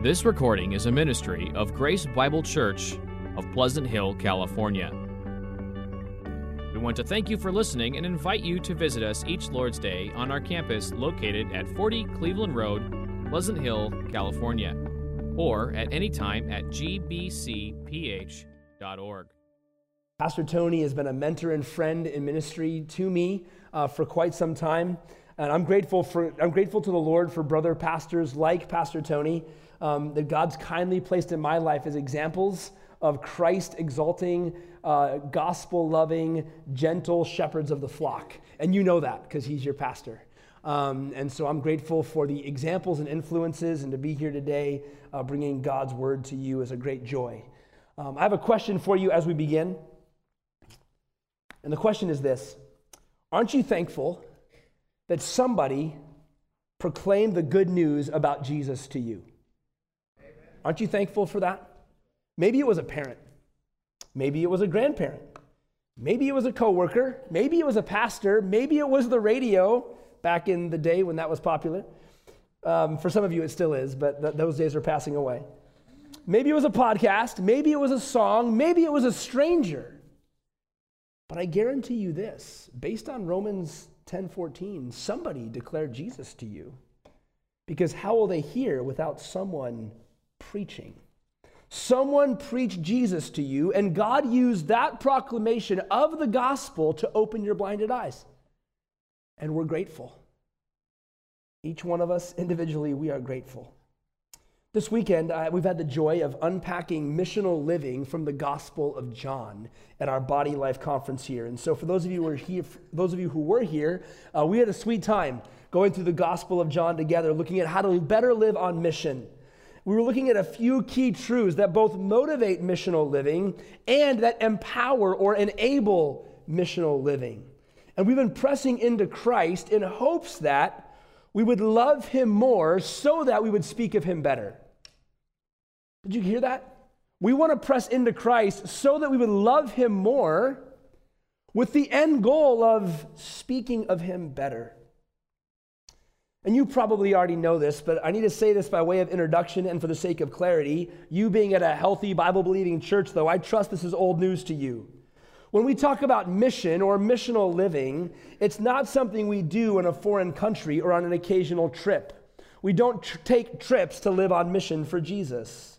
This recording is a ministry of Grace Bible Church of Pleasant Hill, California. We want to thank you for listening and invite you to visit us each Lord's Day on our campus located at 40 Cleveland Road, Pleasant Hill, California, or at any time at gbcph.org. Pastor Tony has been a mentor and friend in ministry to me for quite some time, and I'm grateful to the Lord for brother pastors like Pastor Tony that God's kindly placed in my life as examples of Christ-exalting, gospel-loving, gentle shepherds of the flock. And you know that because he's your pastor. And so I'm grateful for the examples and influences, and to be here today bringing God's word to you is a great joy. I have a question for you as we begin. And the question is this: aren't you thankful that somebody proclaimed the good news about Jesus to you? Amen. Aren't you thankful for that? Maybe it was a parent. Maybe it was a grandparent. Maybe it was a coworker. Maybe it was a pastor. Maybe it was the radio back in the day when that was popular. For some of you, it still is, but those days are passing away. Maybe it was a podcast. Maybe it was a song. Maybe it was a stranger. But I guarantee you this, based on Romans 10:14, somebody declared Jesus to you, because how will they hear without someone preaching? Someone preached Jesus to you, and God used that proclamation of the gospel to open your blinded eyes. And we're grateful. Each one of us individually, we are grateful. This weekend, we've had the joy of unpacking missional living from the Gospel of John at our Body Life Conference here. And so for those of you who were here, we had a sweet time going through the Gospel of John together, looking at how to better live on mission. We were looking at a few key truths that both motivate missional living and that empower or enable missional living. And we've been pressing into Christ in hopes that we would love him more so that we would speak of him better. Did you hear that? We want to press into Christ so that we would love him more, with the end goal of speaking of him better. And you probably already know this, but I need to say this by way of introduction and for the sake of clarity. You being at a healthy, Bible-believing church, though, I trust this is old news to you. When we talk about mission or missional living, it's not something we do in a foreign country or on an occasional trip. We don't take trips to live on mission for Jesus.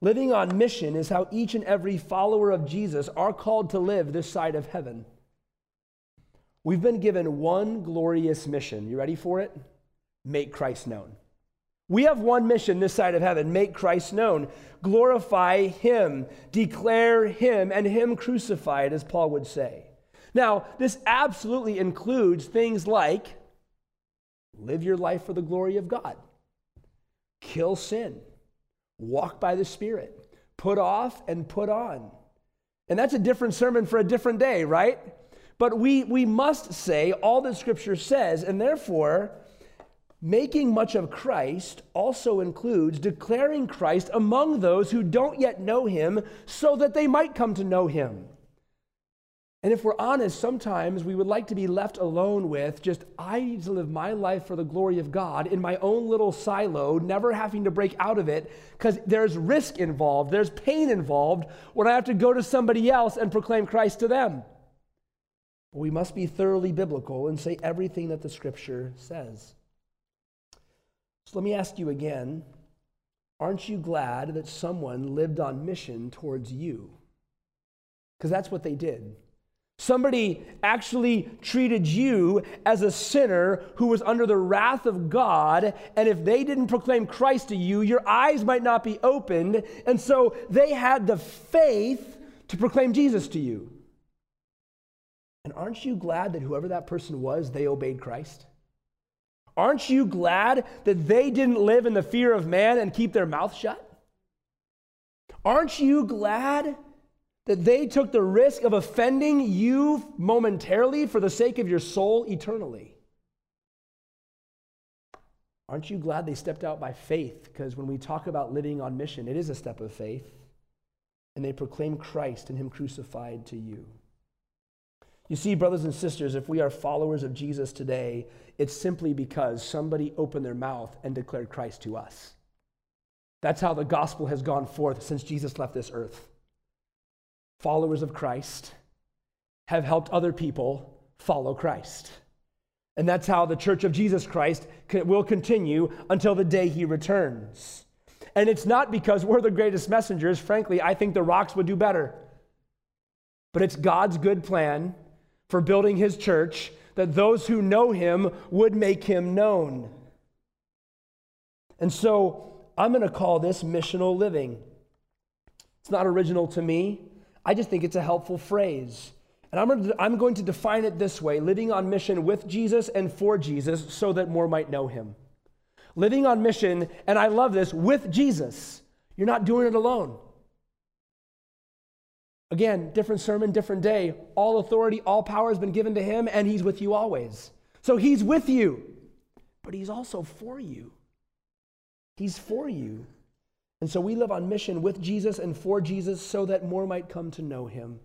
Living on mission is how each and every follower of Jesus are called to live this side of heaven. We've been given one glorious mission. You ready for it? Make Christ known. We have one mission this side of heaven: make Christ known, glorify him, declare him, and him crucified, as Paul would say. Now, this absolutely includes things like live your life for the glory of God, kill sin, walk by the Spirit, put off and put on. And that's a different sermon for a different day, right? But we must say all that Scripture says, and therefore, making much of Christ also includes declaring Christ among those who don't yet know him so that they might come to know him. And if we're honest, sometimes we would like to be left alone with just, I need to live my life for the glory of God in my own little silo, never having to break out of it, because there's risk involved, there's pain involved when I have to go to somebody else and proclaim Christ to them. But we must be thoroughly biblical and say everything that the Scripture says. So let me ask you again, aren't you glad that someone lived on mission towards you? Because that's what they did. Somebody actually treated you as a sinner who was under the wrath of God, and if they didn't proclaim Christ to you, your eyes might not be opened, and so they had the faith to proclaim Jesus to you. And aren't you glad that whoever that person was, they obeyed Christ? Aren't you glad that they didn't live in the fear of man and keep their mouth shut? Aren't you glad that they took the risk of offending you momentarily for the sake of your soul eternally? Aren't you glad they stepped out by faith? Because when we talk about living on mission, it is a step of faith. And they proclaim Christ and him crucified to you. You see, brothers and sisters, if we are followers of Jesus today, it's simply because somebody opened their mouth and declared Christ to us. That's how the gospel has gone forth since Jesus left this earth. Followers of Christ have helped other people follow Christ. And that's how the Church of Jesus Christ will continue until the day he returns. And it's not because we're the greatest messengers. Frankly, I think the rocks would do better. But it's God's good plan for building his church that those who know him would make him known. And so I'm going to call this missional living. It's not original to me. I just think it's a helpful phrase. And I'm going to define it this way: living on mission with Jesus and for Jesus so that more might know him. Living on mission, and I love this, with Jesus. You're not doing it alone. Again, different sermon, different day. All authority, all power has been given to him, and he's with you always. So he's with you, but he's also for you. He's for you. And so we live on mission with Jesus and for Jesus so that more might come to know him.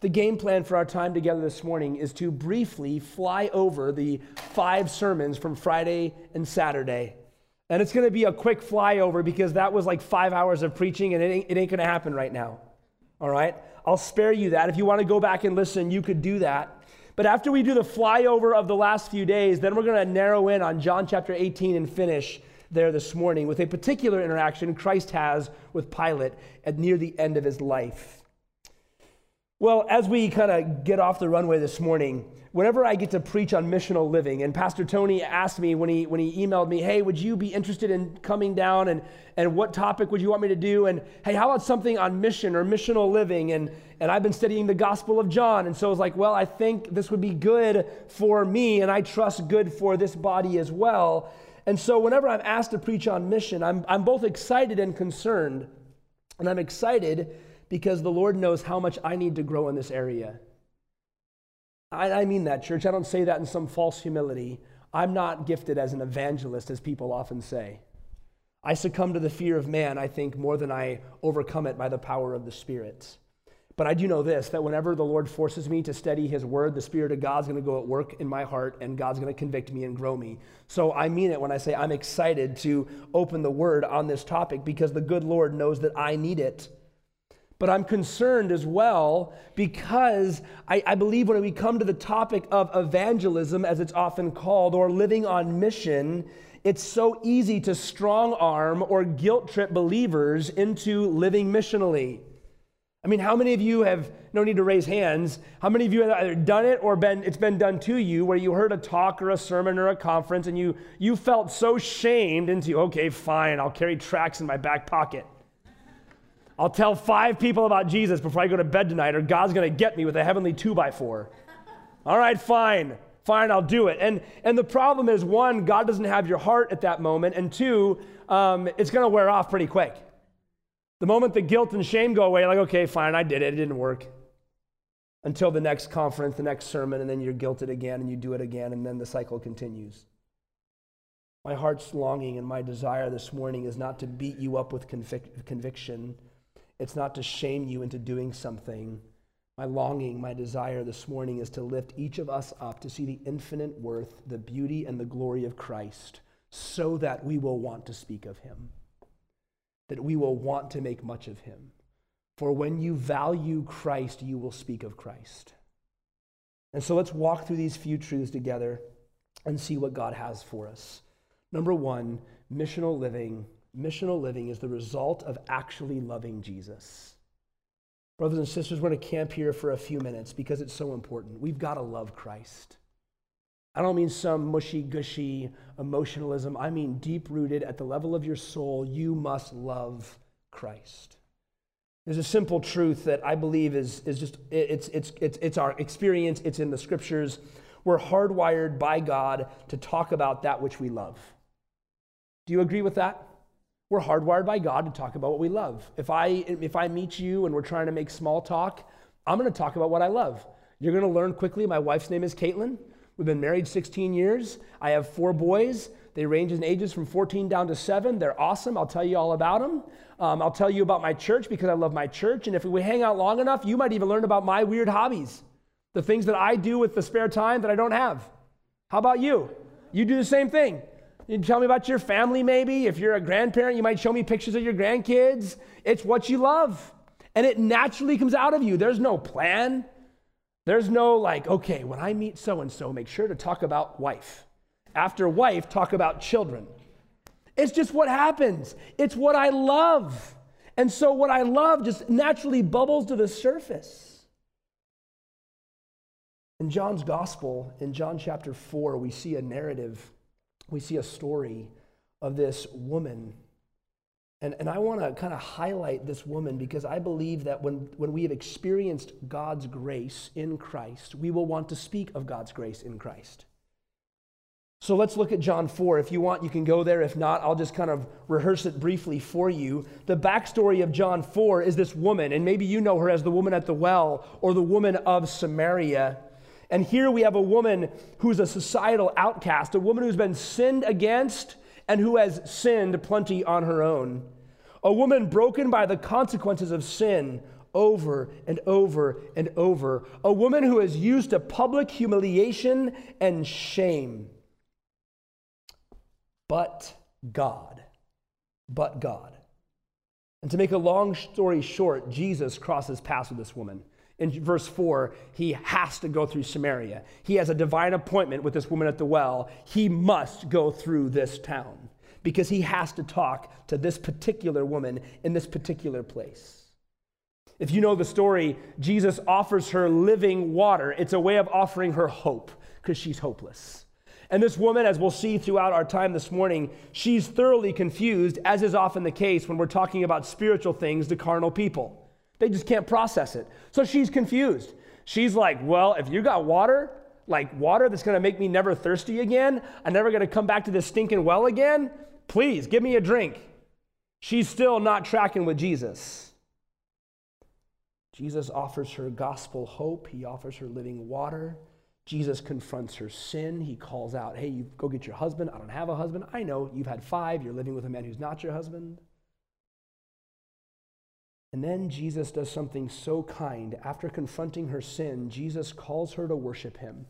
The game plan for our time together this morning is to briefly fly over the 5 sermons from Friday and Saturday. And it's going to be a quick flyover because that was like 5 hours of preaching and it ain't going to happen right now. All right? I'll spare you that. If you want to go back and listen, you could do that. But after we do the flyover of the last few days, then we're going to narrow in on John chapter 18 and finish there this morning with a particular interaction Christ has with Pilate at near the end of his life. Well, as we kind of get off the runway this morning, whenever I get to preach on missional living, and Pastor Tony asked me when he emailed me, hey, would you be interested in coming down and what topic would you want me to do? And hey, how about something on mission or missional living? And I've been studying the Gospel of John. And so I was like, well, I think this would be good for me and I trust good for this body as well. And so whenever I'm asked to preach on mission, I'm both excited and concerned. And I'm excited because the Lord knows how much I need to grow in this area. I mean that, church. I don't say that in some false humility. I'm not gifted as an evangelist, as people often say. I succumb to the fear of man, I think, more than I overcome it by the power of the Spirit. But I do know this, that whenever the Lord forces me to study his word, the Spirit of God's going to go at work in my heart, and God's going to convict me and grow me. So I mean it when I say I'm excited to open the word on this topic because the good Lord knows that I need it. But I'm concerned as well because I believe when we come to the topic of evangelism, as it's often called, or living on mission, it's so easy to strong arm or guilt trip believers into living missionally. I mean, how many of you have, no need to raise hands, how many of you have either done it or it's been done to you where you heard a talk or a sermon or a conference and you felt so shamed into, okay, fine, I'll carry tracts in my back pocket. I'll tell 5 people about Jesus before I go to bed tonight, or God's going to get me with a heavenly 2x4. All right, fine, I'll do it. And the problem is, 1, God doesn't have your heart at that moment, and 2, it's going to wear off pretty quick. The moment the guilt and shame go away, like, okay, fine, I did it. It didn't work. Until the next conference, the next sermon, and then you're guilted again, and you do it again, and then the cycle continues. My heart's longing and my desire this morning is not to beat you up with conviction. It's not to shame you into doing something. My longing, my desire this morning is to lift each of us up to see the infinite worth, the beauty, and the glory of Christ so that we will want to speak of him, that we will want to make much of him. For when you value Christ, you will speak of Christ. And so let's walk through these few truths together and see what God has for us. Number 1, missional living. Missional living is the result of actually loving Jesus. Brothers and sisters, we're going to camp here for a few minutes because it's so important. We've got to love Christ. I don't mean some mushy-gushy emotionalism. I mean deep-rooted at the level of your soul. You must love Christ. There's a simple truth that I believe is just our experience. It's in the Scriptures. We're hardwired by God to talk about that which we love. Do you agree with that? We're hardwired by God to talk about what we love. If I meet you and we're trying to make small talk, I'm going to talk about what I love. You're going to learn quickly. My wife's name is Caitlin. We've been married 16 years. I have 4 boys. They range in ages from 14 down to 7. They're awesome. I'll tell you all about them. I'll tell you about my church because I love my church. And if we hang out long enough, you might even learn about my weird hobbies, the things that I do with the spare time that I don't have. How about you? You do the same thing. You tell me about your family maybe. If you're a grandparent, you might show me pictures of your grandkids. It's what you love. And it naturally comes out of you. There's no plan. There's no like, okay, when I meet so-and-so, make sure to talk about wife. After wife, talk about children. It's just what happens. It's what I love. And so what I love just naturally bubbles to the surface. In John's gospel, in John chapter 4, we see a narrative. We see a story of this woman. And I want to kind of highlight this woman because I believe that when we have experienced God's grace in Christ, we will want to speak of God's grace in Christ. So let's look at John 4. If you want, you can go there. If not, I'll just kind of rehearse it briefly for you. The backstory of John 4 is this woman, and maybe you know her as the woman at the well or the woman of Samaria. And here we have a woman who's a societal outcast, a woman who's been sinned against and who has sinned plenty on her own. A woman broken by the consequences of sin over and over and over. A woman who is used to public humiliation and shame. But God. And to make a long story short, Jesus crosses paths with this woman. In verse 4, he has to go through Samaria. He has a divine appointment with this woman at the well. He must go through this town because he has to talk to this particular woman in this particular place. If you know the story, Jesus offers her living water. It's a way of offering her hope because she's hopeless. And this woman, as we'll see throughout our time this morning, she's thoroughly confused, as is often the case when we're talking about spiritual things to carnal people. They just can't process it. So she's confused. She's like, well, if you got water, like water that's going to make me never thirsty again, I'm never going to come back to this stinking well again, please give me a drink. She's still not tracking with Jesus. Jesus offers her gospel hope. He offers her living water. Jesus confronts her sin. He calls out, hey, you go get your husband. I don't have a husband. I know you've had 5. You're living with a man who's not your husband. And then Jesus does something so kind. After confronting her sin, Jesus calls her to worship him.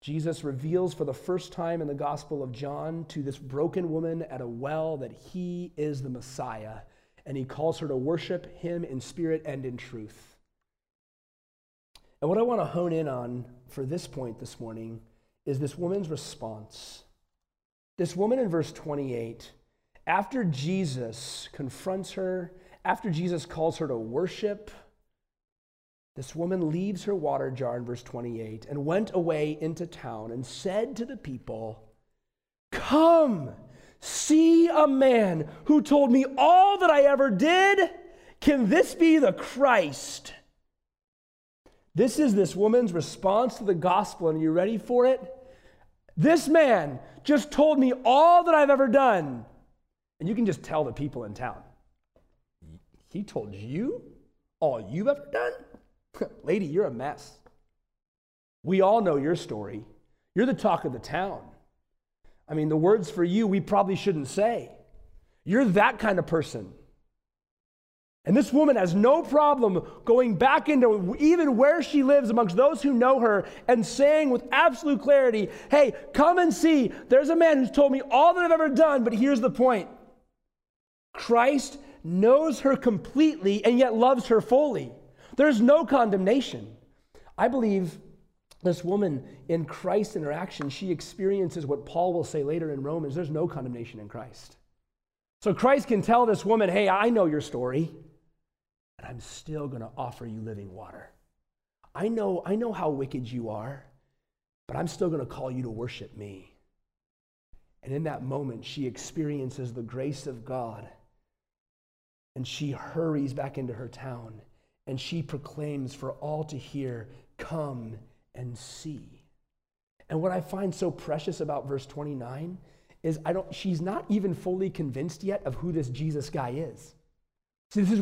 Jesus reveals for the first time in the Gospel of John to this broken woman at a well that he is the Messiah. And he calls her to worship him in spirit and in truth. And what I want to hone in on for this point this morning is this woman's response. This woman in verse 28, after Jesus confronts her, after Jesus calls her to worship, this woman leaves her water jar in verse 28 and went away into town and said to the people, "Come, see a man who told me all that I ever did. Can this be the Christ?" This is this woman's response to the gospel, and are you ready for it? This man just told me all that I've ever done. And you can just tell the people in town. He told you all you've ever done? Lady, you're a mess. We all know your story. You're the talk of the town. I mean, the words for you we probably shouldn't say. You're that kind of person. And this woman has no problem going back into even where she lives amongst those who know her and saying with absolute clarity, hey, come and see, there's a man who's told me all that I've ever done, but here's the point. Christ knows her completely and yet loves her fully. There's no condemnation. I believe this woman in Christ's interaction, she experiences what Paul will say later in Romans, there's no condemnation in Christ. So Christ can tell this woman, hey, I know your story. And I'm still going to offer you living water. I know how wicked you are, but I'm still going to call you to worship me. And in that moment, she experiences the grace of God. And she hurries back into her town. And she proclaims for all to hear, come and see. And what I find so precious about verse 29 is she's not even fully convinced yet of who this Jesus guy is. See, this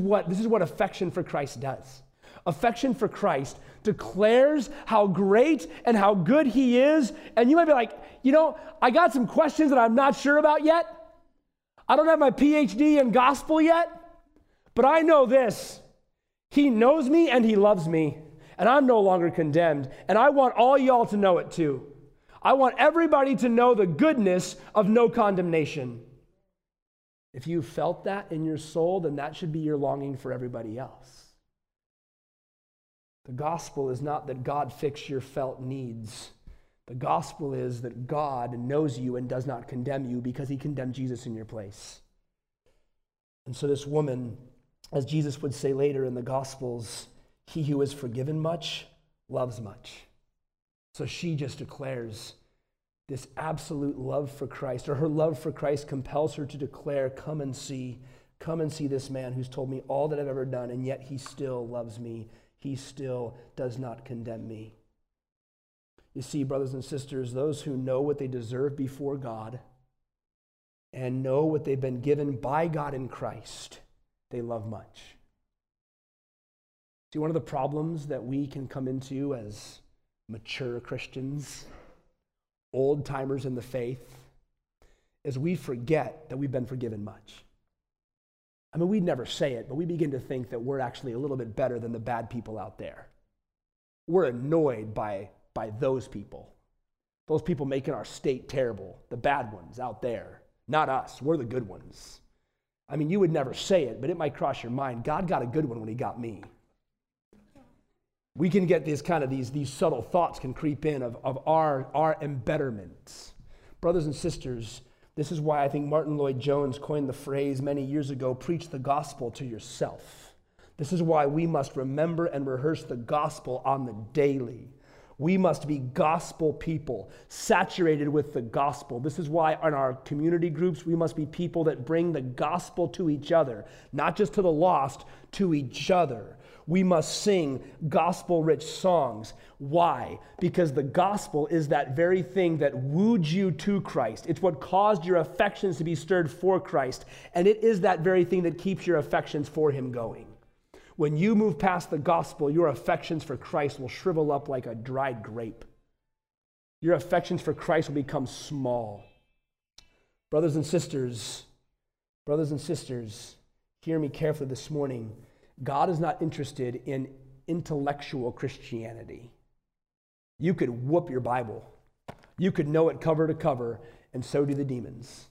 is what affection for Christ does. Affection for Christ declares how great and how good he is. And you might be like, you know, I got some questions that I'm not sure about yet. I don't have my PhD in gospel yet, but I know this. He knows me and he loves me, and I'm no longer condemned, and I want all y'all to know it too. I want everybody to know the goodness of no condemnation. If you felt that in your soul, then that should be your longing for everybody else. The gospel is not that God fixed your felt needs. The gospel is that God knows you and does not condemn you because he condemned Jesus in your place. And so this woman, as Jesus would say later in the Gospels, he who is forgiven much loves much. So she just declares this absolute love for Christ, or her love for Christ compels her to declare, come and see this man who's told me all that I've ever done, and yet he still loves me. He still does not condemn me. You see, brothers and sisters, those who know what they deserve before God and know what they've been given by God in Christ, they love much. See, one of the problems that we can come into as mature Christians, old-timers in the faith, is we forget that we've been forgiven much. I mean, we'd never say it, but we begin to think that we're actually a little bit better than the bad people out there. We're annoyed by those people. Those people making our state terrible, the bad ones out there. Not us, we're the good ones. I mean, you would never say it, but it might cross your mind, God got a good one when he got me. We can get these kind of, these subtle thoughts can creep in of our embitterment. Brothers and sisters, this is why I think Martin Lloyd-Jones coined the phrase many years ago, preach the gospel to yourself. This is why we must remember and rehearse the gospel on the daily. We must be gospel people, saturated with the gospel. This is why in our community groups, we must be people that bring the gospel to each other, not just to the lost, to each other. We must sing gospel-rich songs. Why? Because the gospel is that very thing that wooed you to Christ. It's what caused your affections to be stirred for Christ, and it is that very thing that keeps your affections for him going. When you move past the gospel, your affections for Christ will shrivel up like a dried grape. Your affections for Christ will become small. Brothers and sisters, hear me carefully this morning. God is not interested in intellectual Christianity. You could whoop your Bible. You could know it cover to cover, and so do the demons.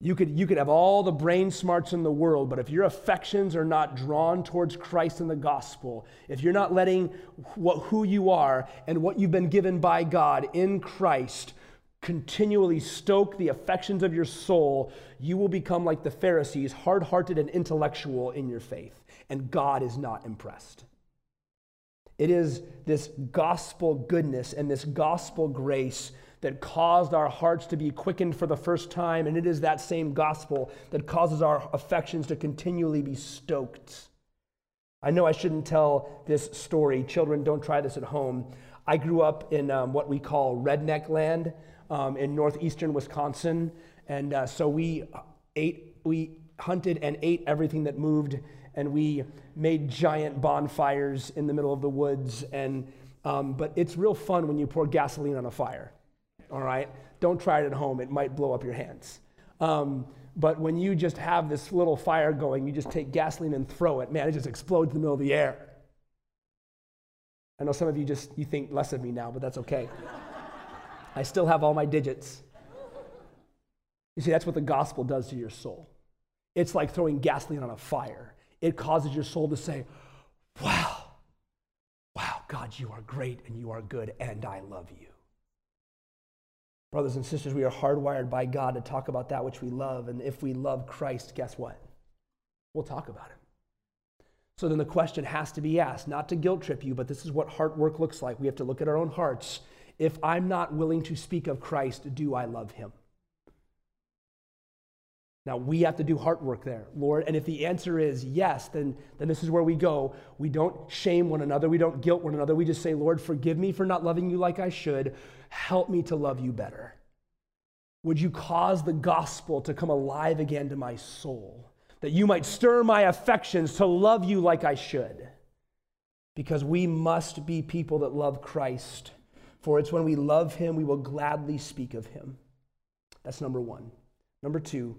You could have all the brain smarts in the world, but if your affections are not drawn towards Christ and the gospel, if you're not letting who you are and what you've been given by God in Christ continually stoke the affections of your soul, you will become like the Pharisees, hard-hearted and intellectual in your faith. And God is not impressed. It is this gospel goodness and this gospel grace that caused our hearts to be quickened for the first time, and it is that same gospel that causes our affections to continually be stoked. I know I shouldn't tell this story. Children, don't try this at home. I grew up in what we call redneck land, in northeastern Wisconsin, and so we hunted and ate everything that moved, and we made giant bonfires in the middle of the woods. And but it's real fun when you pour gasoline on a fire. All right, don't try it at home; it might blow up your hands. But when you just have this little fire going, you just take gasoline and throw it. Man, it just explodes in the middle of the air. I know some of you you think less of me now, but that's okay. I still have all my digits. You see, that's what the gospel does to your soul. It's like throwing gasoline on a fire. It causes your soul to say, wow, God, you are great and you are good and I love you. Brothers and sisters, we are hardwired by God to talk about that which we love. And if we love Christ, guess what? We'll talk about him. So then the question has to be asked, not to guilt trip you, but this is what heart work looks like. We have to look at our own hearts. If I'm not willing to speak of Christ, do I love him? Now, we have to do heart work there, Lord. And if the answer is yes, then this is where we go. We don't shame one another. We don't guilt one another. We just say, Lord, forgive me for not loving you like I should. Help me to love you better. Would you cause the gospel to come alive again to my soul, that you might stir my affections to love you like I should? Because we must be people that love Christ. For it's when we love him, we will gladly speak of him. That's number one. Number two,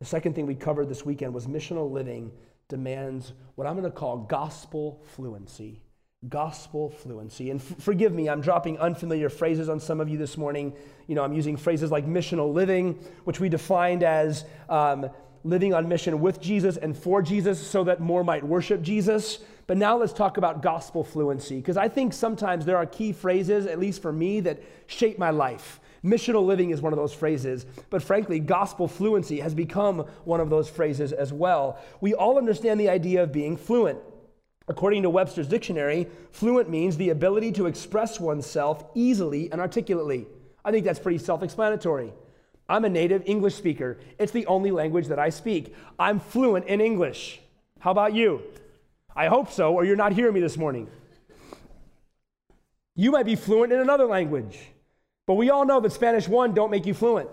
the second thing we covered this weekend was missional living demands what I'm going to call gospel fluency. Gospel fluency. And forgive me, I'm dropping unfamiliar phrases on some of you this morning. You know, I'm using phrases like missional living, which we defined as living on mission with Jesus and for Jesus so that more might worship Jesus. But now let's talk about gospel fluency, because I think sometimes there are key phrases, at least for me, that shape my life. Missional living is one of those phrases, but frankly, gospel fluency has become one of those phrases as well. We all understand the idea of being fluent. According to Webster's dictionary, fluent means the ability to express oneself easily and articulately. I think that's pretty self-explanatory. I'm a native English speaker. It's the only language that I speak. I'm fluent in English. How about you? I hope so, or you're not hearing me this morning. You might be fluent in another language, but we all know that Spanish 1 don't make you fluent.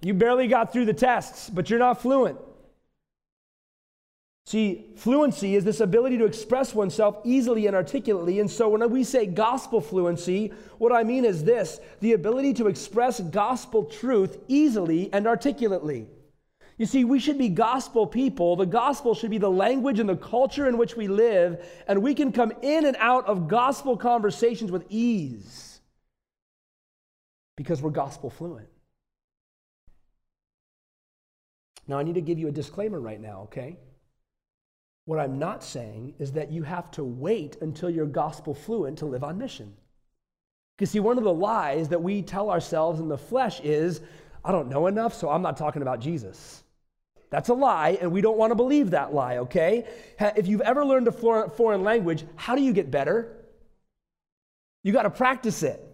You barely got through the tests, but you're not fluent. See, fluency is this ability to express oneself easily and articulately. And so when we say gospel fluency, what I mean is this: the ability to express gospel truth easily and articulately. You see, we should be gospel people. The gospel should be the language and the culture in which we live, and we can come in and out of gospel conversations with ease because we're gospel fluent. Now, I need to give you a disclaimer right now, okay? What I'm not saying is that you have to wait until you're gospel fluent to live on mission. Because see, one of the lies that we tell ourselves in the flesh is, I don't know enough, so I'm not talking about Jesus. That's a lie, and we don't want to believe that lie, okay? If you've ever learned a foreign language, how do you get better? You got to practice it.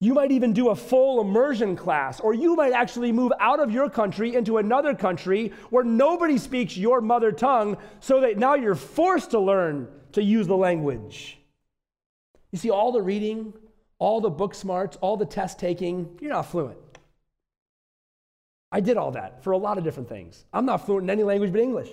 You might even do a full immersion class, or you might actually move out of your country into another country where nobody speaks your mother tongue, so that now you're forced to learn to use the language. You see, all the reading, all the book smarts, all the test taking, you're not fluent. I did all that for a lot of different things. I'm not fluent in any language but English.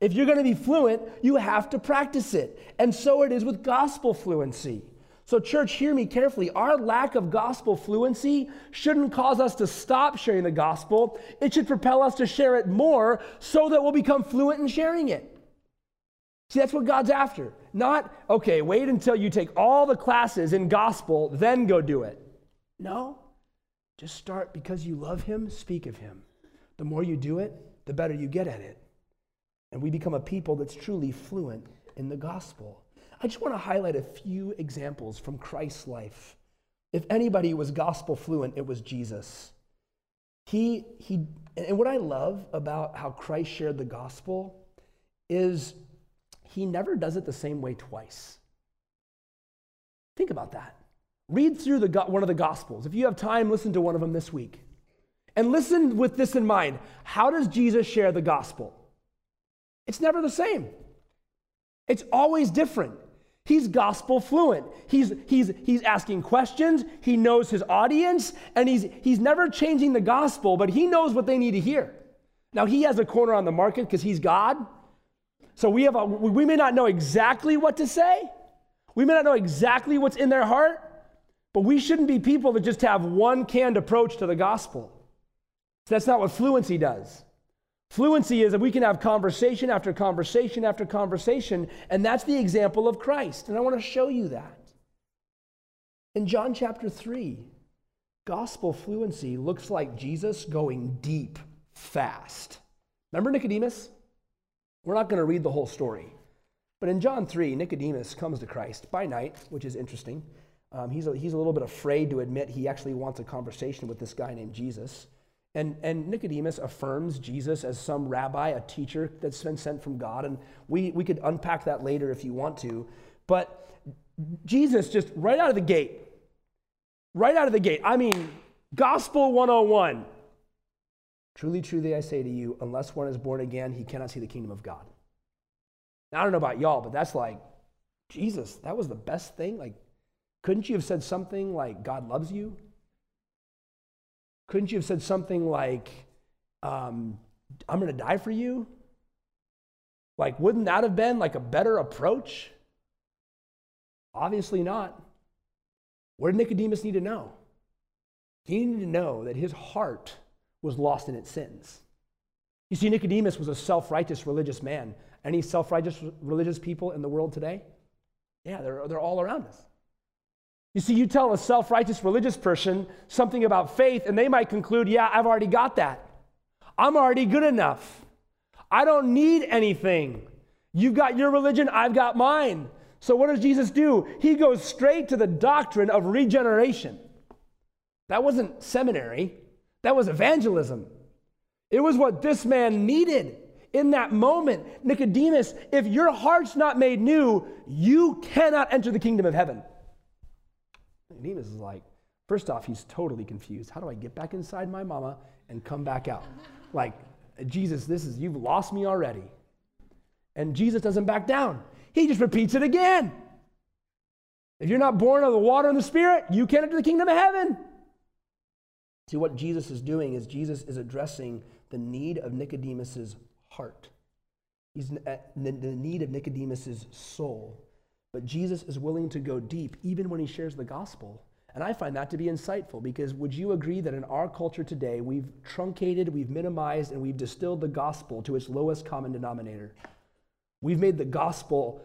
If you're going to be fluent, you have to practice it. And so it is with gospel fluency. So church, hear me carefully. Our lack of gospel fluency shouldn't cause us to stop sharing the gospel. It should propel us to share it more so that we'll become fluent in sharing it. See, that's what God's after. Not, okay, wait until you take all the classes in gospel, then go do it. No. Just start because you love him, speak of him. The more you do it, the better you get at it. And we become a people that's truly fluent in the gospel. I just want to highlight a few examples from Christ's life. If anybody was gospel fluent, it was Jesus. And what I love about how Christ shared the gospel is he never does it the same way twice. Think about that. Read through one of the Gospels. If you have time, listen to one of them this week. And listen with this in mind. How does Jesus share the Gospel? It's never the same. It's always different. He's gospel fluent. He's asking questions. He knows his audience. And he's never changing the Gospel, but he knows what they need to hear. Now, he has a corner on the market because he's God. So we may not know exactly what to say. We may not know exactly what's in their heart. But we shouldn't be people that just have one canned approach to the gospel. So that's not what fluency does. Fluency is that we can have conversation after conversation after conversation, and that's the example of Christ. And I want to show you that. In John chapter 3, gospel fluency looks like Jesus going deep fast. Remember Nicodemus? We're not going to read the whole story. But in John 3, Nicodemus comes to Christ by night, which is interesting. He's a little bit afraid to admit he actually wants a conversation with this guy named Jesus. And Nicodemus affirms Jesus as some rabbi, a teacher that's been sent from God. And we could unpack that later if you want to. But Jesus just right out of the gate, I mean, Gospel 101. Truly, truly, I say to you, unless one is born again, he cannot see the kingdom of God. Now, I don't know about y'all, but that's like, Jesus, that was the best thing. Like, couldn't you have said something like, God loves you? Couldn't you have said something like, I'm going to die for you? Like, wouldn't that have been like a better approach? Obviously not. What did Nicodemus need to know? He needed to know that his heart was lost in its sins. You see, Nicodemus was a self-righteous religious man. Any self-righteous religious people in the world today? Yeah, they're all around us. You see, you tell a self-righteous religious person something about faith, and they might conclude, yeah, I've already got that. I'm already good enough. I don't need anything. You've got your religion, I've got mine. So what does Jesus do? He goes straight to the doctrine of regeneration. That wasn't seminary. That was evangelism. It was what this man needed in that moment. Nicodemus, if your heart's not made new, you cannot enter the kingdom of heaven. Nicodemus is like, first off, he's totally confused. How do I get back inside my mama and come back out? Like, Jesus, you've lost me already. And Jesus doesn't back down. He just repeats it again. If you're not born of the water and the Spirit, you can't enter the kingdom of heaven. See, what Jesus is doing is Jesus is addressing the need of Nicodemus's heart. He's the need of Nicodemus's soul. But Jesus is willing to go deep even when he shares the gospel. And I find that to be insightful, because would you agree that in our culture today, we've truncated, we've minimized, and we've distilled the gospel to its lowest common denominator? We've made the gospel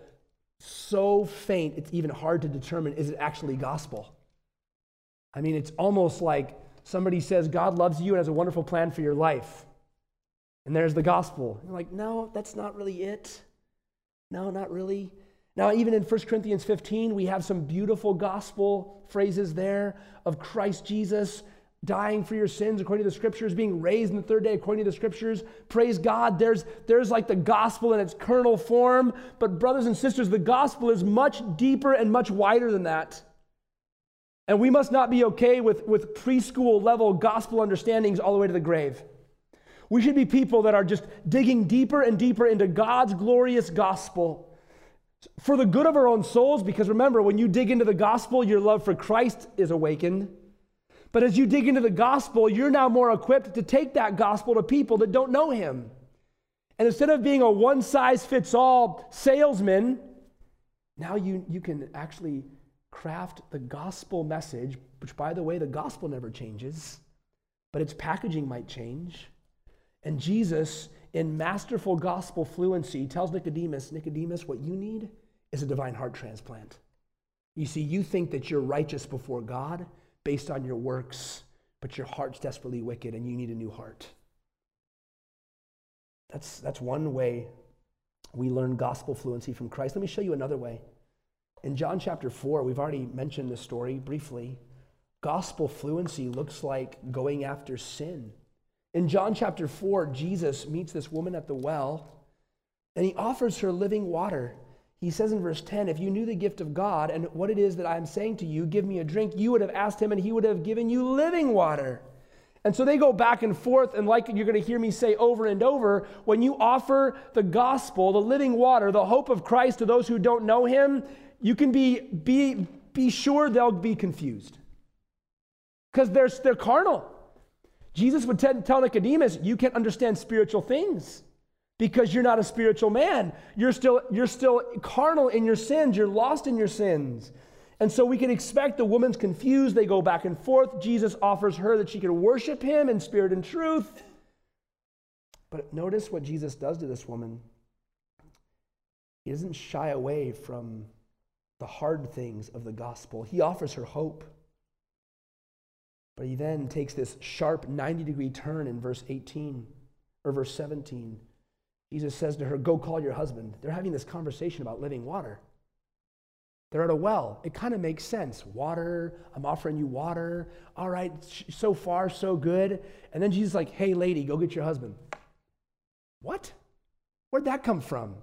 so faint, it's even hard to determine, is it actually gospel? I mean, it's almost like somebody says, God loves you and has a wonderful plan for your life. And there's the gospel. And you're like, no, that's not really it. No, not really. Now, even in 1 Corinthians 15, we have some beautiful gospel phrases there of Christ Jesus dying for your sins according to the Scriptures, being raised on the third day according to the Scriptures. Praise God, there's like the gospel in its kernel form. But brothers and sisters, the gospel is much deeper and much wider than that. And we must not be okay with preschool level gospel understandings all the way to the grave. We should be people that are just digging deeper and deeper into God's glorious gospel, for the good of our own souls, because remember, when you dig into the gospel, your love for Christ is awakened. But as you dig into the gospel, you're now more equipped to take that gospel to people that don't know him. And instead of being a one-size-fits-all salesman, now you can actually craft the gospel message, which, by the way, the gospel never changes, but its packaging might change. And Jesus, in masterful gospel fluency, tells Nicodemus, Nicodemus, what you need is a divine heart transplant. You see, you think that you're righteous before God based on your works, but your heart's desperately wicked and you need a new heart. That's one way we learn gospel fluency from Christ. Let me show you another way. In John chapter 4, we've already mentioned this story briefly. Gospel fluency looks like going after sin. In John chapter 4, Jesus meets this woman at the well, and he offers her living water. He says in verse 10, if you knew the gift of God and what it is that I'm saying to you, give me a drink, you would have asked him and he would have given you living water. And so they go back and forth, and like you're going to hear me say over and over, when you offer the gospel, the living water, the hope of Christ to those who don't know him, you can be sure they'll be confused, because they're carnal. Jesus would tell Nicodemus, you can't understand spiritual things because you're not a spiritual man. You're still carnal in your sins. You're lost in your sins. And so we can expect the woman's confused. They go back and forth. Jesus offers her that she can worship him in spirit and truth. But notice what Jesus does to this woman. He doesn't shy away from the hard things of the gospel. He offers her hope. But he then takes this sharp 90-degree turn in verse 18, or verse 17. Jesus says to her, go call your husband. They're having this conversation about living water. They're at a well. It kind of makes sense. Water, I'm offering you water. All right, so far, so good. And then Jesus is like, hey, lady, go get your husband. What? Where'd that come from?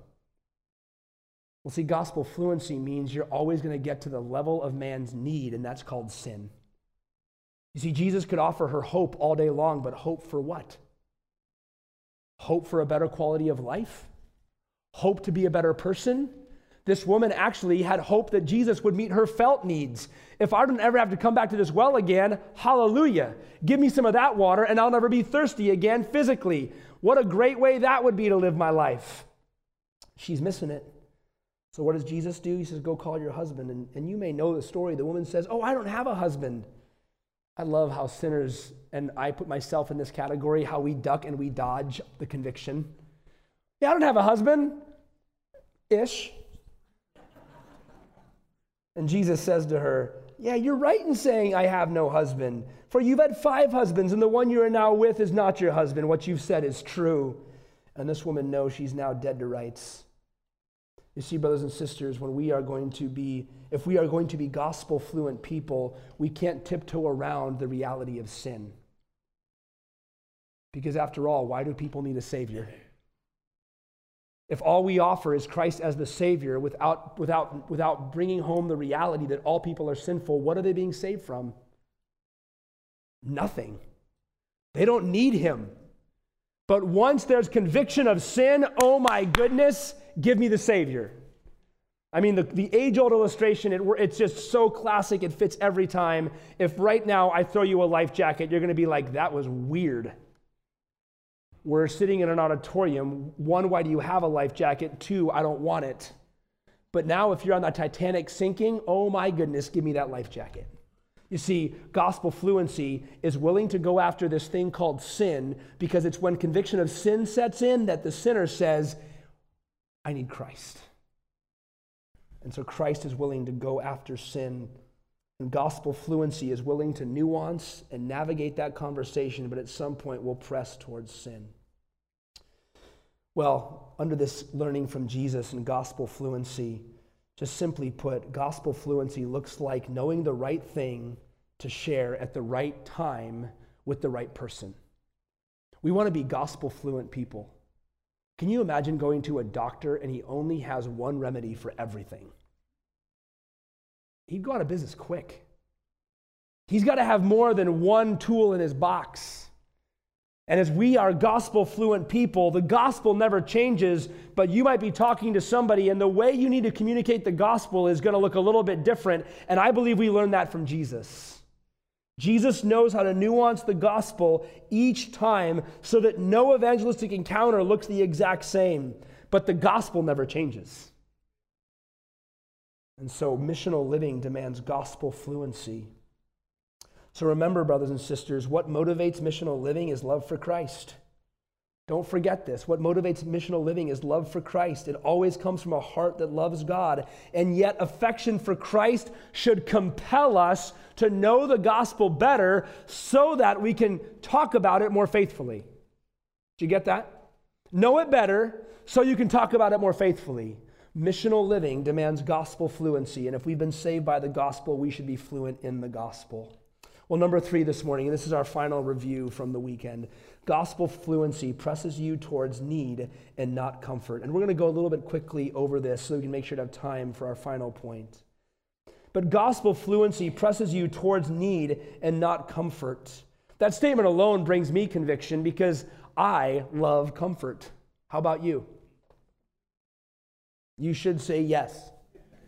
Well, see, gospel fluency means you're always going to get to the level of man's need, and that's called sin. You see, Jesus could offer her hope all day long, but hope for what? Hope for a better quality of life? Hope to be a better person? This woman actually had hope that Jesus would meet her felt needs. If I don't ever have to come back to this well again, hallelujah. Give me some of that water and I'll never be thirsty again physically. What a great way that would be to live my life. She's missing it. So what does Jesus do? He says, go call your husband. And you may know the story. The woman says, oh, I don't have a husband. I love how sinners, and I put myself in this category, how we duck and we dodge the conviction. Yeah, I don't have a husband. ish. And Jesus says to her, yeah, you're right in saying I have no husband, for you've had 5 husbands, and the one you are now with is not your husband. What you've said is true. And this woman knows she's now dead to rights. You see, brothers and sisters, if we are going to be gospel-fluent people, we can't tiptoe around the reality of sin. Because after all, why do people need a Savior? If all we offer is Christ as the Savior without bringing home the reality that all people are sinful, what are they being saved from? Nothing. They don't need Him. But once there's conviction of sin, oh my goodness, give me the Savior. I mean, the age-old illustration, it's just so classic, it fits every time. If right now I throw you a life jacket, you're going to be like, that was weird. We're sitting in an auditorium. 1, why do you have a life jacket? 2, I don't want it. But now if you're on the Titanic sinking, oh my goodness, give me that life jacket. You see, gospel fluency is willing to go after this thing called sin, because it's when conviction of sin sets in that the sinner says, I need Christ. And so Christ is willing to go after sin. And gospel fluency is willing to nuance and navigate that conversation, but at some point we'll press towards sin. Well, under this learning from Jesus and gospel fluency, just simply put, gospel fluency looks like knowing the right thing to share at the right time with the right person. We want to be gospel fluent people. Can you imagine going to a doctor and he only has one remedy for everything? He'd go out of business quick. He's got to have more than one tool in his box. And as we are gospel-fluent people, the gospel never changes, but you might be talking to somebody, and the way you need to communicate the gospel is going to look a little bit different, and I believe we learned that from Jesus. Jesus knows how to nuance the gospel each time so that no evangelistic encounter looks the exact same, but the gospel never changes. And so missional living demands gospel fluency. So remember, brothers and sisters, what motivates missional living is love for Christ. Don't forget this. What motivates missional living is love for Christ. It always comes from a heart that loves God. And yet affection for Christ should compel us to know the gospel better so that we can talk about it more faithfully. Do you get that? Know it better so you can talk about it more faithfully. Missional living demands gospel fluency, and if we've been saved by the gospel, we should be fluent in the gospel. Well, number 3 this morning, and this is our final review from the weekend, gospel fluency presses you towards need and not comfort. And we're going to go a little bit quickly over this so we can make sure to have time for our final point. But gospel fluency presses you towards need and not comfort. That statement alone brings me conviction because I love comfort. How about you? You should say yes,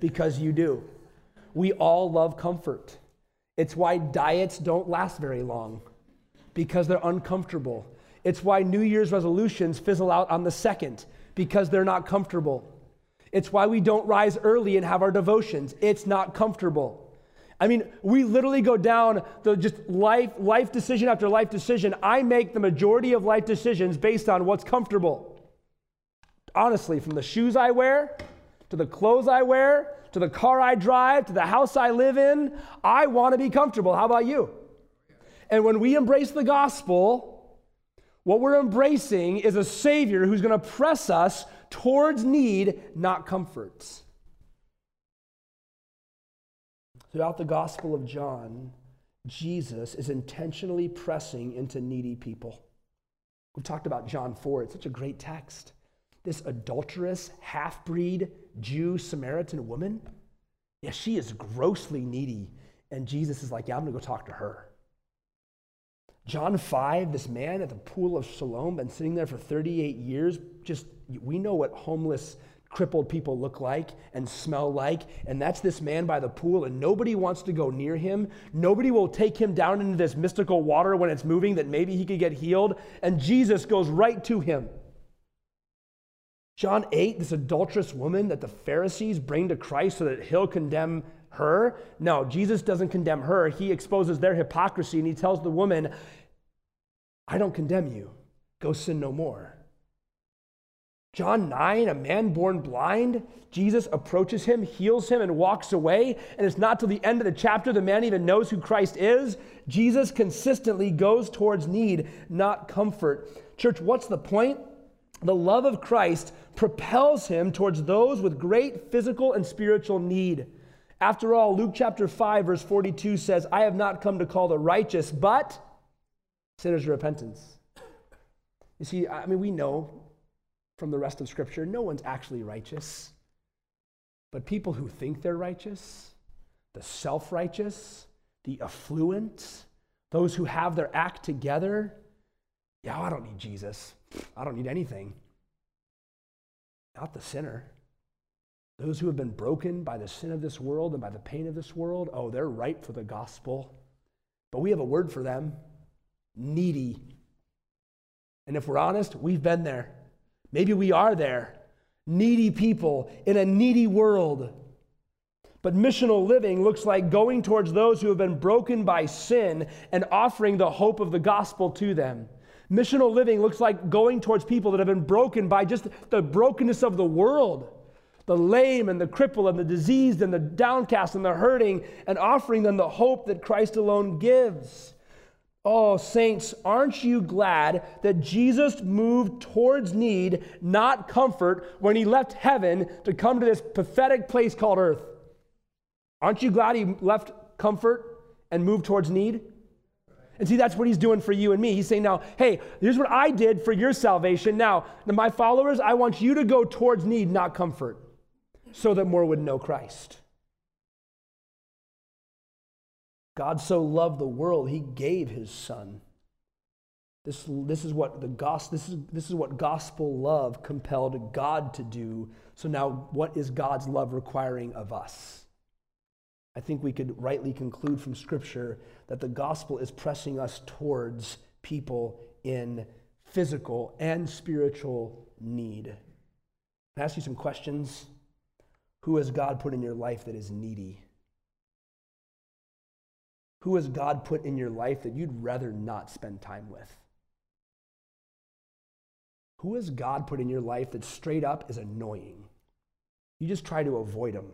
because you do. We all love comfort. It's why diets don't last very long, because they're uncomfortable. It's why New Year's resolutions fizzle out on the 2nd, because they're not comfortable. It's why we don't rise early and have our devotions. It's not comfortable. I mean, we literally go down the just life decision after life decision. I make the majority of life decisions based on what's comfortable. Honestly, from the shoes I wear, to the clothes I wear, to the car I drive, to the house I live in, I want to be comfortable. How about you? And when we embrace the gospel, what we're embracing is a Savior who's going to press us towards need, not comforts. Throughout the Gospel of John, Jesus is intentionally pressing into needy people. We've talked about John 4. It's such a great text. This adulterous, half-breed Jew, Samaritan woman, yeah, she is grossly needy. And Jesus is like, yeah, I'm going to go talk to her. John 5, this man at the pool of Siloam, been sitting there for 38 years. Just, we know what homeless, crippled people look like and smell like. And that's this man by the pool, and nobody wants to go near him. Nobody will take him down into this mystical water when it's moving that maybe he could get healed. And Jesus goes right to him. John 8, this adulterous woman that the Pharisees bring to Christ so that he'll condemn her. No, Jesus doesn't condemn her. He exposes their hypocrisy, and he tells the woman, I don't condemn you. Go sin no more. John 9, a man born blind, Jesus approaches him, heals him, and walks away. And it's not till the end of the chapter the man even knows who Christ is. Jesus consistently goes towards need, not comfort. Church, what's the point? The love of Christ propels him towards those with great physical and spiritual need. After all, Luke chapter 5, verse 42 says, I have not come to call the righteous, but sinners to repentance. You see, I mean, we know from the rest of Scripture, no one's actually righteous. But people who think they're righteous, the self-righteous, the affluent, those who have their act together, yeah, I don't need Jesus. I don't need anything. Not the sinner. Those who have been broken by the sin of this world and by the pain of this world, oh, they're ripe for the gospel. But we have a word for them, needy. And if we're honest, we've been there. Maybe we are there, needy people in a needy world. But missional living looks like going towards those who have been broken by sin and offering the hope of the gospel to them. Missional living looks like going towards people that have been broken by just the brokenness of the world, the lame and the crippled and the diseased and the downcast and the hurting, and offering them the hope that Christ alone gives. Oh, saints, aren't you glad that Jesus moved towards need, not comfort, when he left heaven to come to this pathetic place called earth? Aren't you glad he left comfort and moved towards need? And see, that's what he's doing for you and me. He's saying now, hey, here's what I did for your salvation. Now, my followers, I want you to go towards need, not comfort, so that more would know Christ. God so loved the world, he gave his son. This is what gospel love compelled God to do. So now what is God's love requiring of us? I think we could rightly conclude from Scripture that the gospel is pressing us towards people in physical and spiritual need. Can I ask you some questions? Who has God put in your life that is needy? Who has God put in your life that you'd rather not spend time with? Who has God put in your life that straight up is annoying? You just try to avoid them.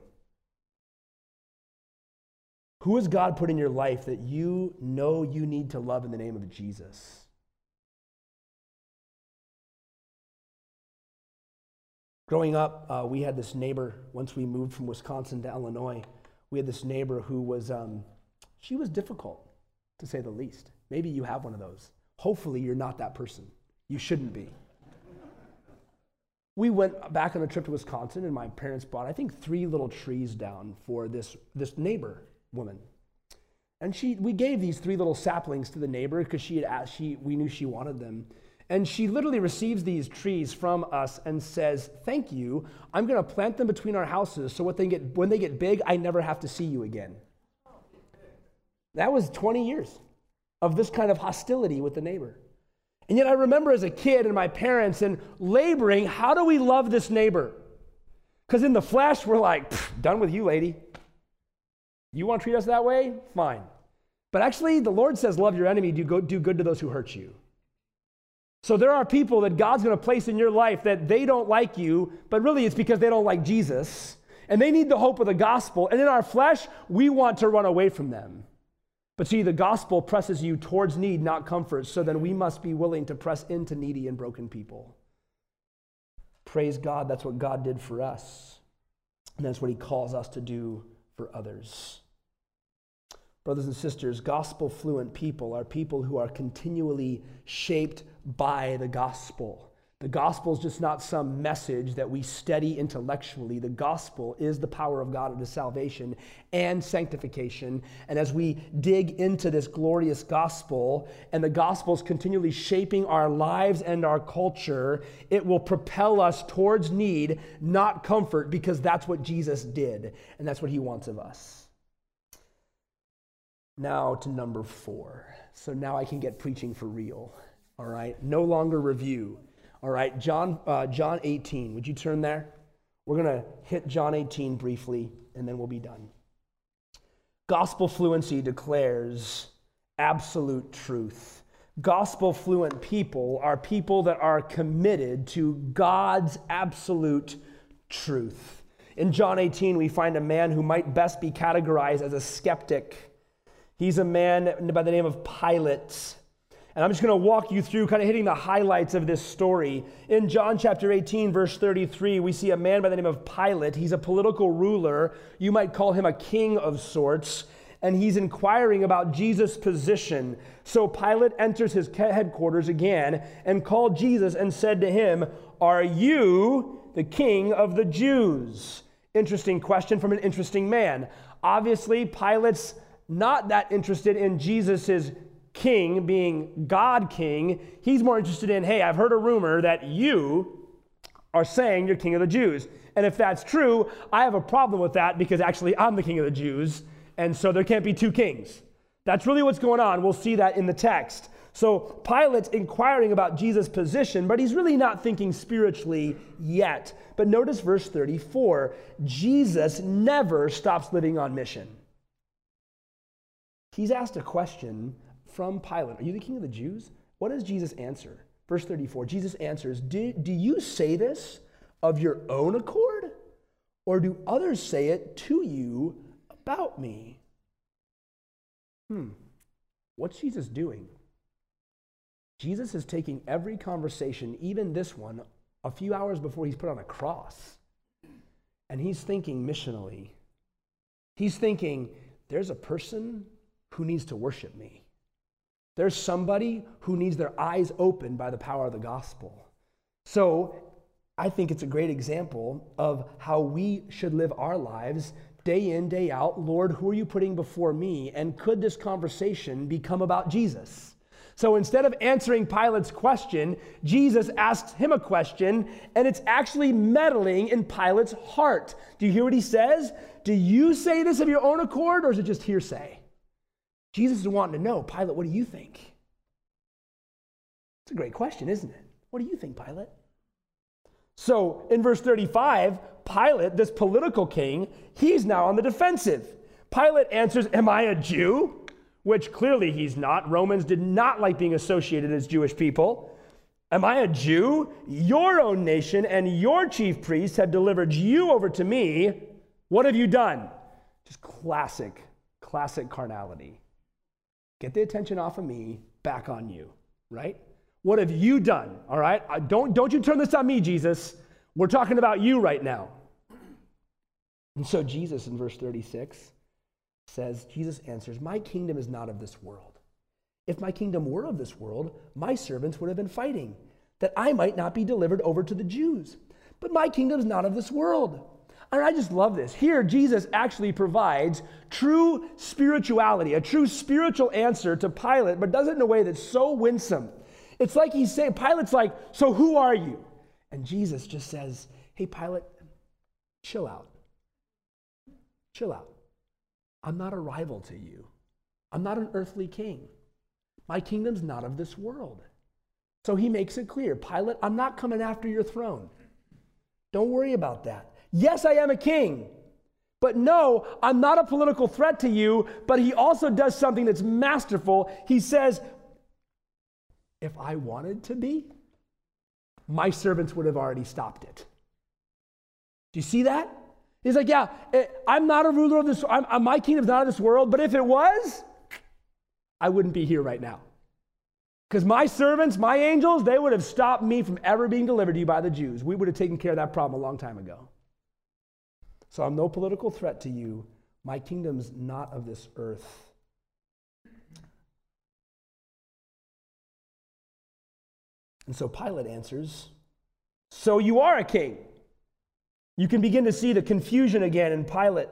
Who has God put in your life that you know you need to love in the name of Jesus? Growing up, we had this neighbor, once we moved from Wisconsin to Illinois, we had this neighbor who was... She was difficult, to say the least. Maybe you have one of those. Hopefully you're not that person. You shouldn't be. We went back on a trip to Wisconsin, and my parents bought, I think, 3 little trees down for this neighbor woman. And we gave these 3 little saplings to the neighbor because we knew she wanted them. And she literally receives these trees from us and says, thank you. I'm going to plant them between our houses so when they get big, I never have to see you again. That was 20 years of this kind of hostility with the neighbor. And yet I remember as a kid and my parents and laboring, how do we love this neighbor? Because in the flesh, we're like, done with you, lady. You want to treat us that way? Fine. But actually, the Lord says, love your enemy, do good to those who hurt you. So there are people that God's going to place in your life that they don't like you, but really it's because they don't like Jesus. And they need the hope of the gospel. And in our flesh, we want to run away from them. But see, the gospel presses you towards need, not comfort, so then we must be willing to press into needy and broken people. Praise God, that's what God did for us. And that's what he calls us to do for others. Brothers and sisters, gospel-fluent people are people who are continually shaped by the gospel. The gospel is just not some message that we study intellectually. The gospel is the power of God unto salvation and sanctification. And as we dig into this glorious gospel, and the gospel is continually shaping our lives and our culture, it will propel us towards need, not comfort, because that's what Jesus did, and that's what he wants of us. Now to number 4. So now I can get preaching for real, all right? No longer review. All right, John 18. Would you turn there? We're going to hit John 18 briefly, and then we'll be done. Gospel fluency declares absolute truth. Gospel-fluent people are people that are committed to God's absolute truth. In John 18, we find a man who might best be categorized as a skeptic. He's a man by the name of Pilate. And I'm just going to walk you through kind of hitting the highlights of this story. In John chapter 18, verse 33, we see a man by the name of Pilate. He's a political ruler. You might call him a king of sorts. And he's inquiring about Jesus' position. So Pilate enters his headquarters again and called Jesus and said to him, "Are you the king of the Jews?" Interesting question from an interesting man. Obviously, Pilate's not that interested in Jesus' king being God king. He's more interested in, hey, I've heard a rumor that you are saying you're king of the Jews. And if that's true, I have a problem with that because actually I'm the king of the Jews. And so there can't be two kings. That's really what's going on. We'll see that in the text. So Pilate's inquiring about Jesus' position, but he's really not thinking spiritually yet. But notice verse 34, Jesus never stops living on mission. He's asked a question from Pilate, "Are you the king of the Jews?" What does Jesus answer? Verse 34, Jesus answers, do you say this of your own accord, or do others say it to you about me?" What's Jesus doing? Jesus is taking every conversation, even this one, a few hours before he's put on a cross, and he's thinking missionally. He's thinking, there's a person who needs to worship me. There's somebody who needs their eyes opened by the power of the gospel. So I think it's a great example of how we should live our lives day in, day out. Lord, who are you putting before me? And could this conversation become about Jesus? So instead of answering Pilate's question, Jesus asks him a question, and it's actually meddling in Pilate's heart. Do you hear what he says? Do you say this of your own accord, or is it just hearsay? Jesus is wanting to know, Pilate, what do you think? It's a great question, isn't it? What do you think, Pilate? So in verse 35, Pilate, this political king, he's now on the defensive. Pilate answers, "Am I a Jew?" Which clearly he's not. Romans did not like being associated as Jewish people. "Am I a Jew? Your own nation and your chief priests have delivered you over to me. What have you done?" Just classic carnality. Get the attention off of me, back on you, right? What have you done, all right? Don't you turn this on me, Jesus. We're talking about you right now. And so Jesus, in verse 36, says, Jesus answers, "My kingdom is not of this world. If my kingdom were of this world, my servants would have been fighting, that I might not be delivered over to the Jews. But my kingdom is not of this world." And I just love this. Here, Jesus actually provides true spirituality, a true spiritual answer to Pilate, but does it in a way that's so winsome. It's like he's saying, Pilate's like, "So who are you?" And Jesus just says, "Hey, Pilate, chill out. Chill out. I'm not a rival to you. I'm not an earthly king. My kingdom's not of this world." So he makes it clear, "Pilate, I'm not coming after your throne. Don't worry about that. Yes, I am a king, but no, I'm not a political threat to you." But he also does something that's masterful. He says, "If I wanted to be, my servants would have already stopped it." Do you see that? He's like, yeah, I'm not a ruler of this, my kingdom's not of this world, but if it was, I wouldn't be here right now. Because my servants, my angels, they would have stopped me from ever being delivered to you by the Jews. We would have taken care of that problem a long time ago. So I'm no political threat to you. My kingdom's not of this earth. And so Pilate answers, "So you are a king." You can begin to see the confusion again in Pilate.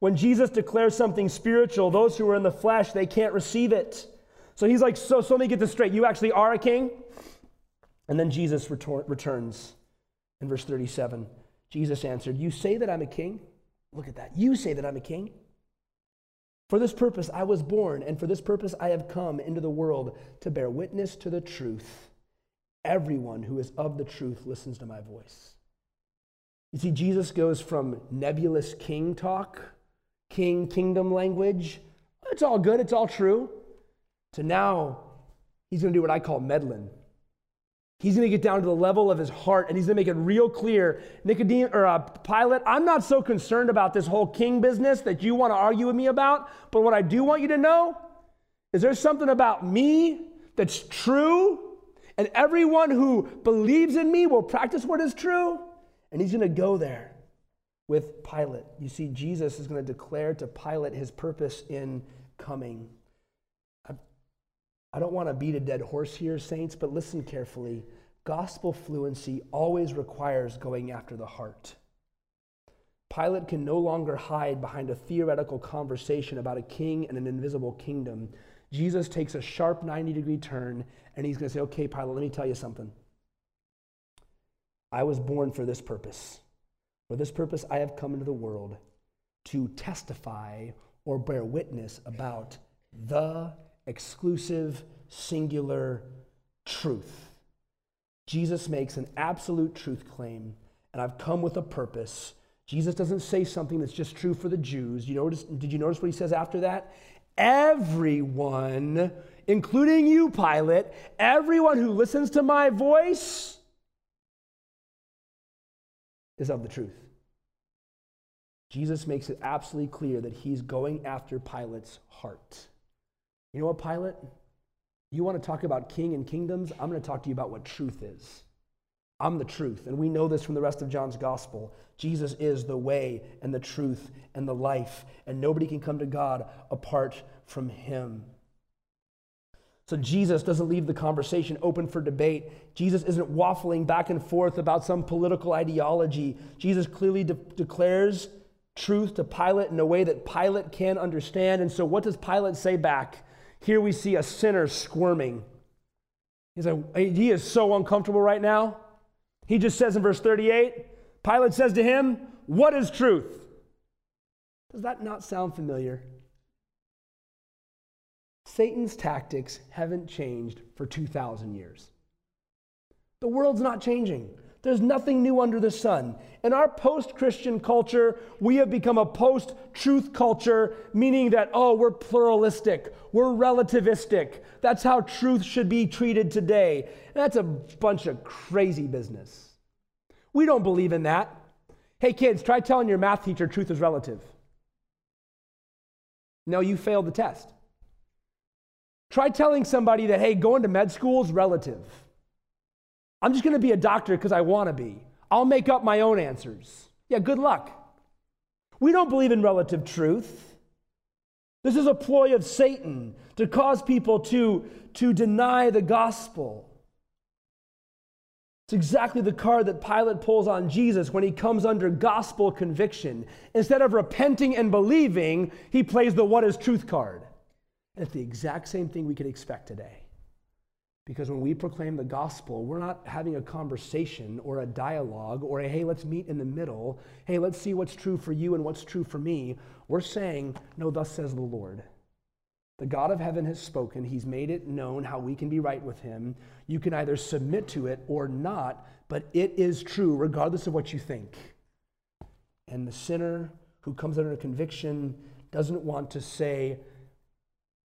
When Jesus declares something spiritual, those who are in the flesh, they can't receive it. So he's like, so let me get this straight. You actually are a king? And then Jesus returns in verse 37. Jesus answered, "You say that I'm a king?" Look at that. "You say that I'm a king. For this purpose I was born, and for this purpose I have come into the world, to bear witness to the truth. Everyone who is of the truth listens to my voice." You see, Jesus goes from nebulous king talk, kingdom language, it's all good, it's all true, to now He's going to do what I call meddling. He's going to get down to the level of his heart, and he's going to make it real clear. Nicodemus, or Pilate, I'm not so concerned about this whole king business that you want to argue with me about, but what I do want you to know is there's something about me that's true, and everyone who believes in me will practice what is true. And he's going to go there with Pilate. You see, Jesus is going to declare to Pilate his purpose in coming. I don't want to beat a dead horse here, saints, but listen carefully. Gospel fluency always requires going after the heart. Pilate can no longer hide behind a theoretical conversation about a king and an invisible kingdom. Jesus takes a sharp 90-degree turn, and he's going to say, okay, Pilate, let me tell you something. I was born for this purpose. For this purpose, I have come into the world to testify or bear witness about the exclusive, singular truth. Jesus makes an absolute truth claim, and I've come with a purpose. Jesus doesn't say something that's just true for the Jews. Did you notice what he says after that? Everyone, including you, Pilate, everyone who listens to my voice is of the truth. Jesus makes it absolutely clear that he's going after Pilate's heart. You know what, Pilate? You want to talk about king and kingdoms? I'm going to talk to you about what truth is. I'm the truth, and we know this from the rest of John's gospel. Jesus is the way and the truth and the life, and nobody can come to God apart from him. So Jesus doesn't leave the conversation open for debate. Jesus isn't waffling back and forth about some political ideology. Jesus clearly declares truth to Pilate in a way that Pilate can understand. And so what does Pilate say back? Here we see a sinner squirming. He's like, he is so uncomfortable right now. He just says in verse 38, Pilate says to him, "What is truth?" Does that not sound familiar? Satan's tactics haven't changed for 2,000 years. The world's not changing. There's nothing new under the sun. In our post-Christian culture, we have become a post-truth culture, meaning that, oh, we're pluralistic, we're relativistic. That's how truth should be treated today. And that's a bunch of crazy business. We don't believe in that. Hey, kids, try telling your math teacher truth is relative. No, you failed the test. Try telling somebody that, hey, going to med school is relative. I'm just going to be a doctor because I want to be. I'll make up my own answers. Yeah, good luck. We don't believe in relative truth. This is a ploy of Satan to cause people to deny the gospel. It's exactly the card that Pilate pulls on Jesus when he comes under gospel conviction. Instead of repenting and believing, he plays the what is truth card. It's the exact same thing we could expect today. Because when we proclaim the gospel, we're not having a conversation or a dialogue or a, hey, let's meet in the middle. Hey, let's see what's true for you and what's true for me. We're saying, no, thus says the Lord. The God of heaven has spoken. He's made it known how we can be right with him. You can either submit to it or not, but it is true regardless of what you think. And the sinner who comes under conviction doesn't want to say,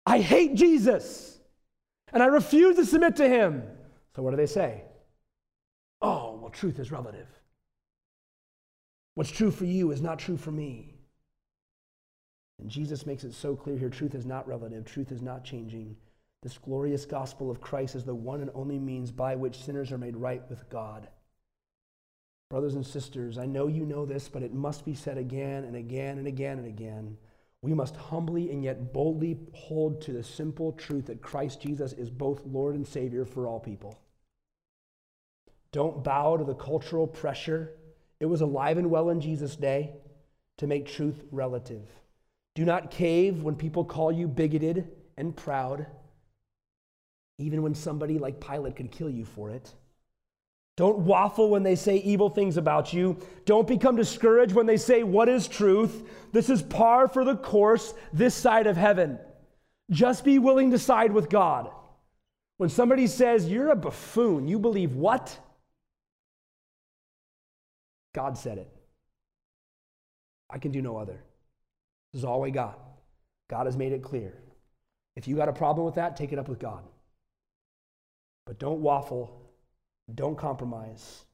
I hate Jesus, and I refuse to submit to him. So what do they say? Oh, well, truth is relative. What's true for you is not true for me. And Jesus makes it so clear here, truth is not relative, truth is not changing. This glorious gospel of Christ is the one and only means by which sinners are made right with God. Brothers and sisters, I know you know this, but it must be said again and again and again and again. We must humbly and yet boldly hold to the simple truth that Christ Jesus is both Lord and Savior for all people. Don't bow to the cultural pressure. It was alive and well in Jesus' day to make truth relative. Do not cave when people call you bigoted and proud, even when somebody like Pilate could kill you for it. Don't waffle when they say evil things about you. Don't become discouraged when they say, what is truth? This is par for the course, this side of heaven. Just be willing to side with God. When somebody says, you're a buffoon, you believe what? God said it. I can do no other. This is all I got. God has made it clear. If you got a problem with that, take it up with God. But don't waffle. Don't compromise.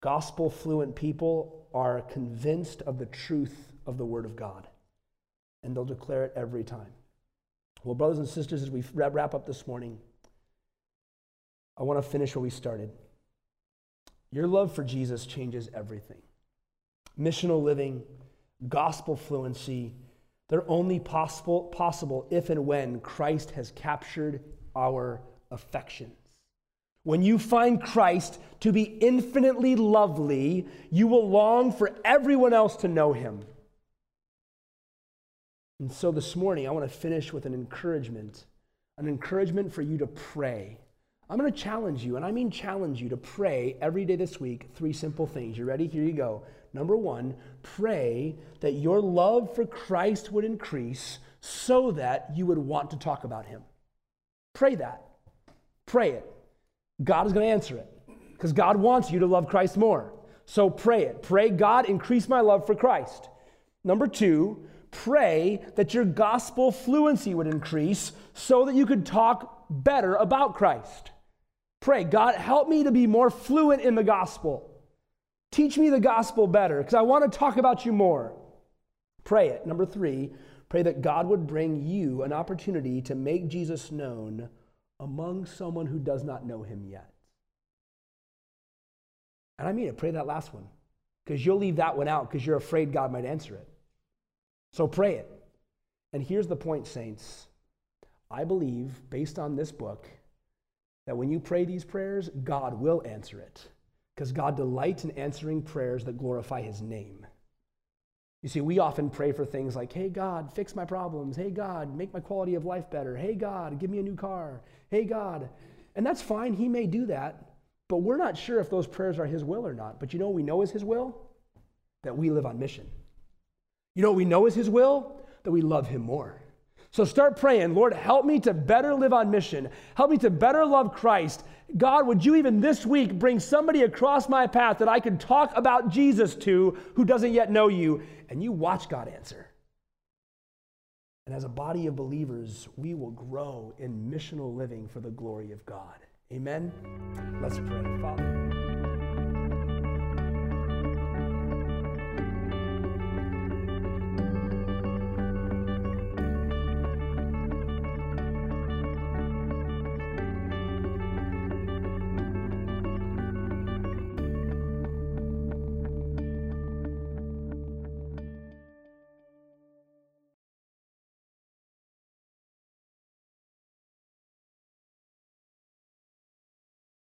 Gospel-fluent people are convinced of the truth of the Word of God, and they'll declare it every time. Well, brothers and sisters, as we wrap up this morning, I want to finish where we started. Your love for Jesus changes everything. Missional living, gospel fluency, they're only possible if and when Christ has captured our affections. When you find Christ to be infinitely lovely, you will long for everyone else to know him. And so this morning, I want to finish with an encouragement for you to pray. I'm going to challenge you, and I mean challenge you, to pray every day this week 3 simple things. You ready? Here you go. Number 1, pray that your love for Christ would increase so that you would want to talk about him. Pray that. Pray it. God is going to answer it because God wants you to love Christ more. So pray it. Pray, God, increase my love for Christ. Number 2, pray that your gospel fluency would increase so that you could talk better about Christ. Pray, God, help me to be more fluent in the gospel. Teach me the gospel better because I want to talk about you more. Pray it. Number 3, pray that God would bring you an opportunity to make Jesus known among someone who does not know him yet. And I mean it. Pray that last one because you'll leave that one out because you're afraid God might answer it. So pray it. And here's the point, saints. I believe, based on this book, that when you pray these prayers, God will answer it because God delights in answering prayers that glorify his name. You see, we often pray for things like, hey, God, fix my problems. Hey, God, make my quality of life better. Hey, God, give me a new car. Hey, God. And that's fine. He may do that, but we're not sure if those prayers are his will or not. But you know what we know is his will? That we live on mission. You know what we know is his will? That we love him more. So start praying, Lord, help me to better live on mission. Help me to better love Christ. God, would you even this week bring somebody across my path that I could talk about Jesus to who doesn't yet know you? And you watch God answer. And as a body of believers, we will grow in missional living for the glory of God. Amen? Let's pray. Father.